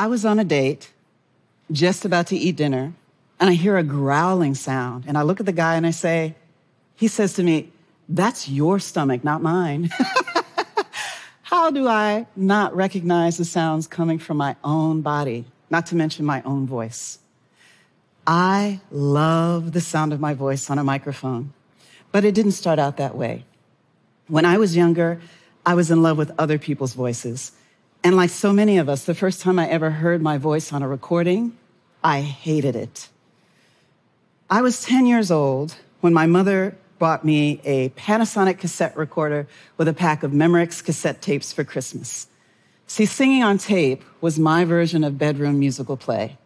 I was on a date, just about to eat dinner, and I hear a growling sound. And I look at the guy and I say, he says to me, that's your stomach, not mine. How do I not recognize the sounds coming from my own body, not to mention my own voice? I love the sound of my voice on a microphone, but it didn't start out that way. When I was younger, I was in love with other people's voices. And like so many of us, the first time I ever heard my voice on a recording, I hated it. I was 10 years old when my mother bought me a Panasonic cassette recorder with a pack of Memorex cassette tapes for Christmas. See, singing on tape was my version of bedroom musical play,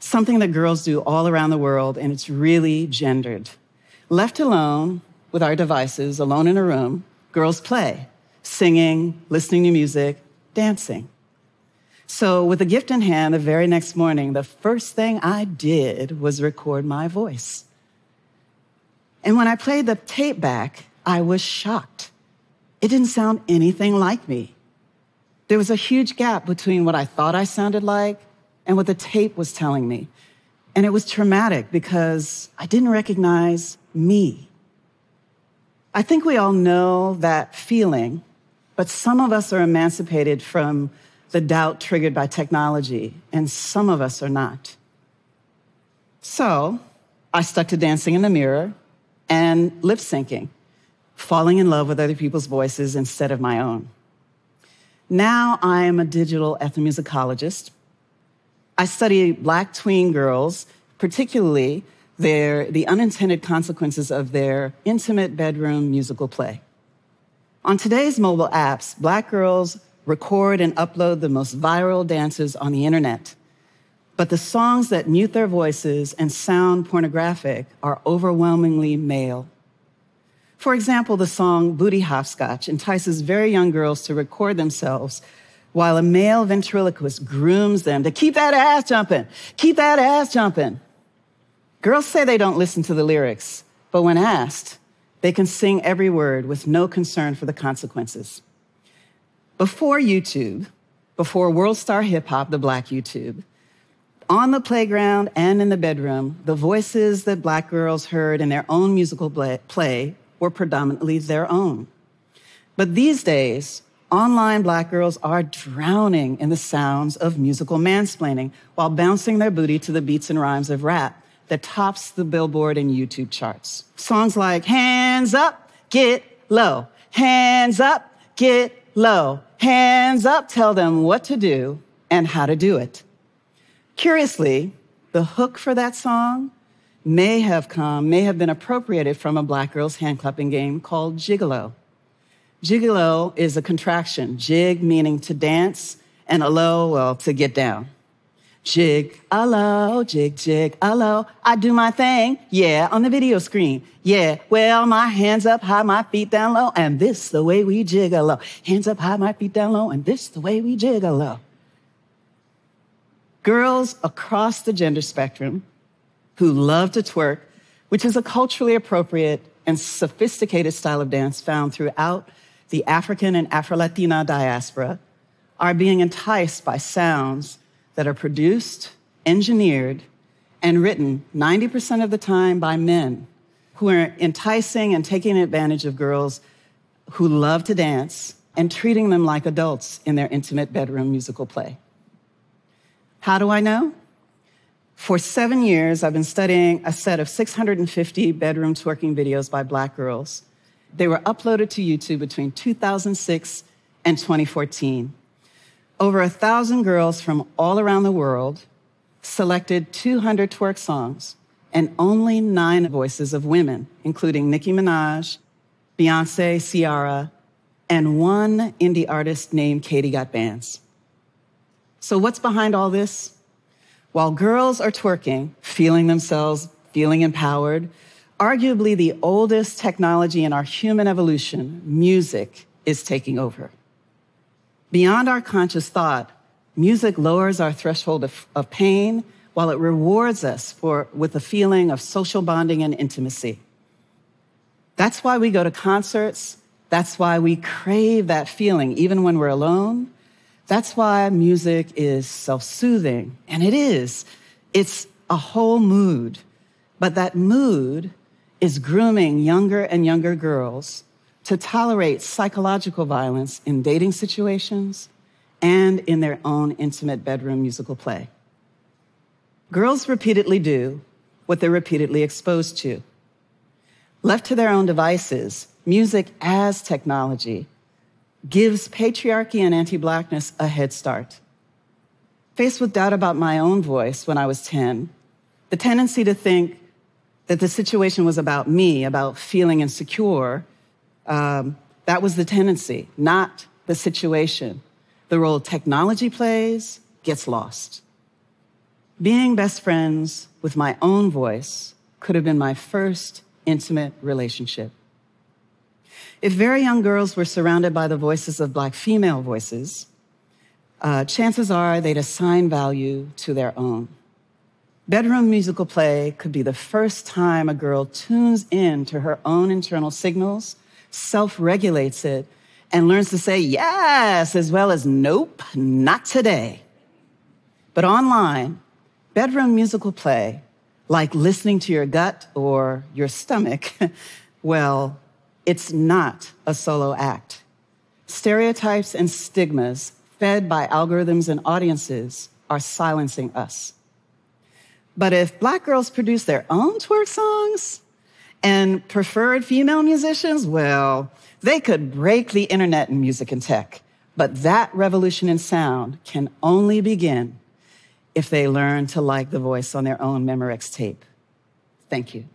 something that girls do all around the world, and it's really gendered. Left alone with our devices, alone in a room, girls play, singing, listening to music, dancing. So with the gift in hand, the very next morning, the first thing I did was record my voice. And when I played the tape back, I was shocked. It didn't sound anything like me. There was a huge gap between what I thought I sounded like and what the tape was telling me. And it was traumatic because I didn't recognize me. I think we all know that feeling, but some of us are emancipated from the doubt triggered by technology, and some of us are not. So I stuck to dancing in the mirror and lip syncing, falling in love with other people's voices instead of my own. Now I am a digital ethnomusicologist. I study Black tween girls, particularly the unintended consequences of their intimate bedroom musical play. On today's mobile apps, Black girls record and upload the most viral dances on the internet. But the songs that mute their voices and sound pornographic are overwhelmingly male. For example, the song Booty Hopscotch entices very young girls to record themselves while a male ventriloquist grooms them to keep that ass jumping, keep that ass jumping. Girls say they don't listen to the lyrics, but when asked, they can sing every word with no concern for the consequences. Before YouTube, before Worldstar Hip Hop, the Black YouTube, on the playground and in the bedroom, the voices that Black girls heard in their own musical play were predominantly their own. But these days, online Black girls are drowning in the sounds of musical mansplaining while bouncing their booty to the beats and rhymes of rap that tops the Billboard and YouTube charts. Songs like Hands Up, Get Low, Hands Up, Get Low, Hands Up tell them what to do and how to do it. Curiously, the hook for that song may have been appropriated from a Black girl's hand-clapping game called Gigolo. Gigolo is a contraction, jig meaning to dance, and alo, well, to get down. Jig, alo, jig, jig, alo, I do my thing, yeah, on the video screen, yeah, well, my hands up high, my feet down low, and this the way we jigolo. Hands up high, my feet down low, and this the way we jigolo. Girls across the gender spectrum who love to twerk, which is a culturally appropriate and sophisticated style of dance found throughout the African and Afro-Latina diaspora, are being enticed by sounds that are produced, engineered, and written 90% of the time by men who are enticing and taking advantage of girls who love to dance and treating them like adults in their intimate bedroom musical play. How do I know? For 7 years, I've been studying a set of 650 bedroom twerking videos by Black girls. They were uploaded to YouTube between 2006 and 2014. Over 1,000 girls from all around the world selected 200 twerk songs, and only 9 voices of women, including Nicki Minaj, Beyoncé, Ciara, and one indie artist named Katie Got Bands. So what's behind all this? While girls are twerking, feeling themselves, feeling empowered, arguably the oldest technology in our human evolution, music, is taking over. Beyond our conscious thought, music lowers our threshold of pain while it rewards us with a feeling of social bonding and intimacy. That's why we go to concerts. That's why we crave that feeling, even when we're alone. That's why music is self-soothing. And it is. It's a whole mood. But that mood is grooming younger and younger girls to tolerate psychological violence in dating situations and in their own intimate bedroom musical play. Girls repeatedly do what they're repeatedly exposed to. Left to their own devices, music as technology gives patriarchy and anti-Blackness a head start. Faced with doubt about my own voice when I was 10, the tendency to think that the situation was about me, about feeling insecure, that was the tendency, not the situation. The role technology plays gets lost. Being best friends with my own voice could have been my first intimate relationship. If very young girls were surrounded by the voices of Black female voices, chances are they'd assign value to their own. Bedroom musical play could be the first time a girl tunes in to her own internal signals, self-regulates it, and learns to say yes, as well as nope, not today. But online, bedroom musical play, like listening to your gut or your stomach, well, it's not a solo act. Stereotypes and stigmas fed by algorithms and audiences are silencing us. But if Black girls produce their own twerk songs and preferred female musicians, well, they could break the internet in music and tech. But that revolution in sound can only begin if they learn to like the voice on their own Memorex tape. Thank you.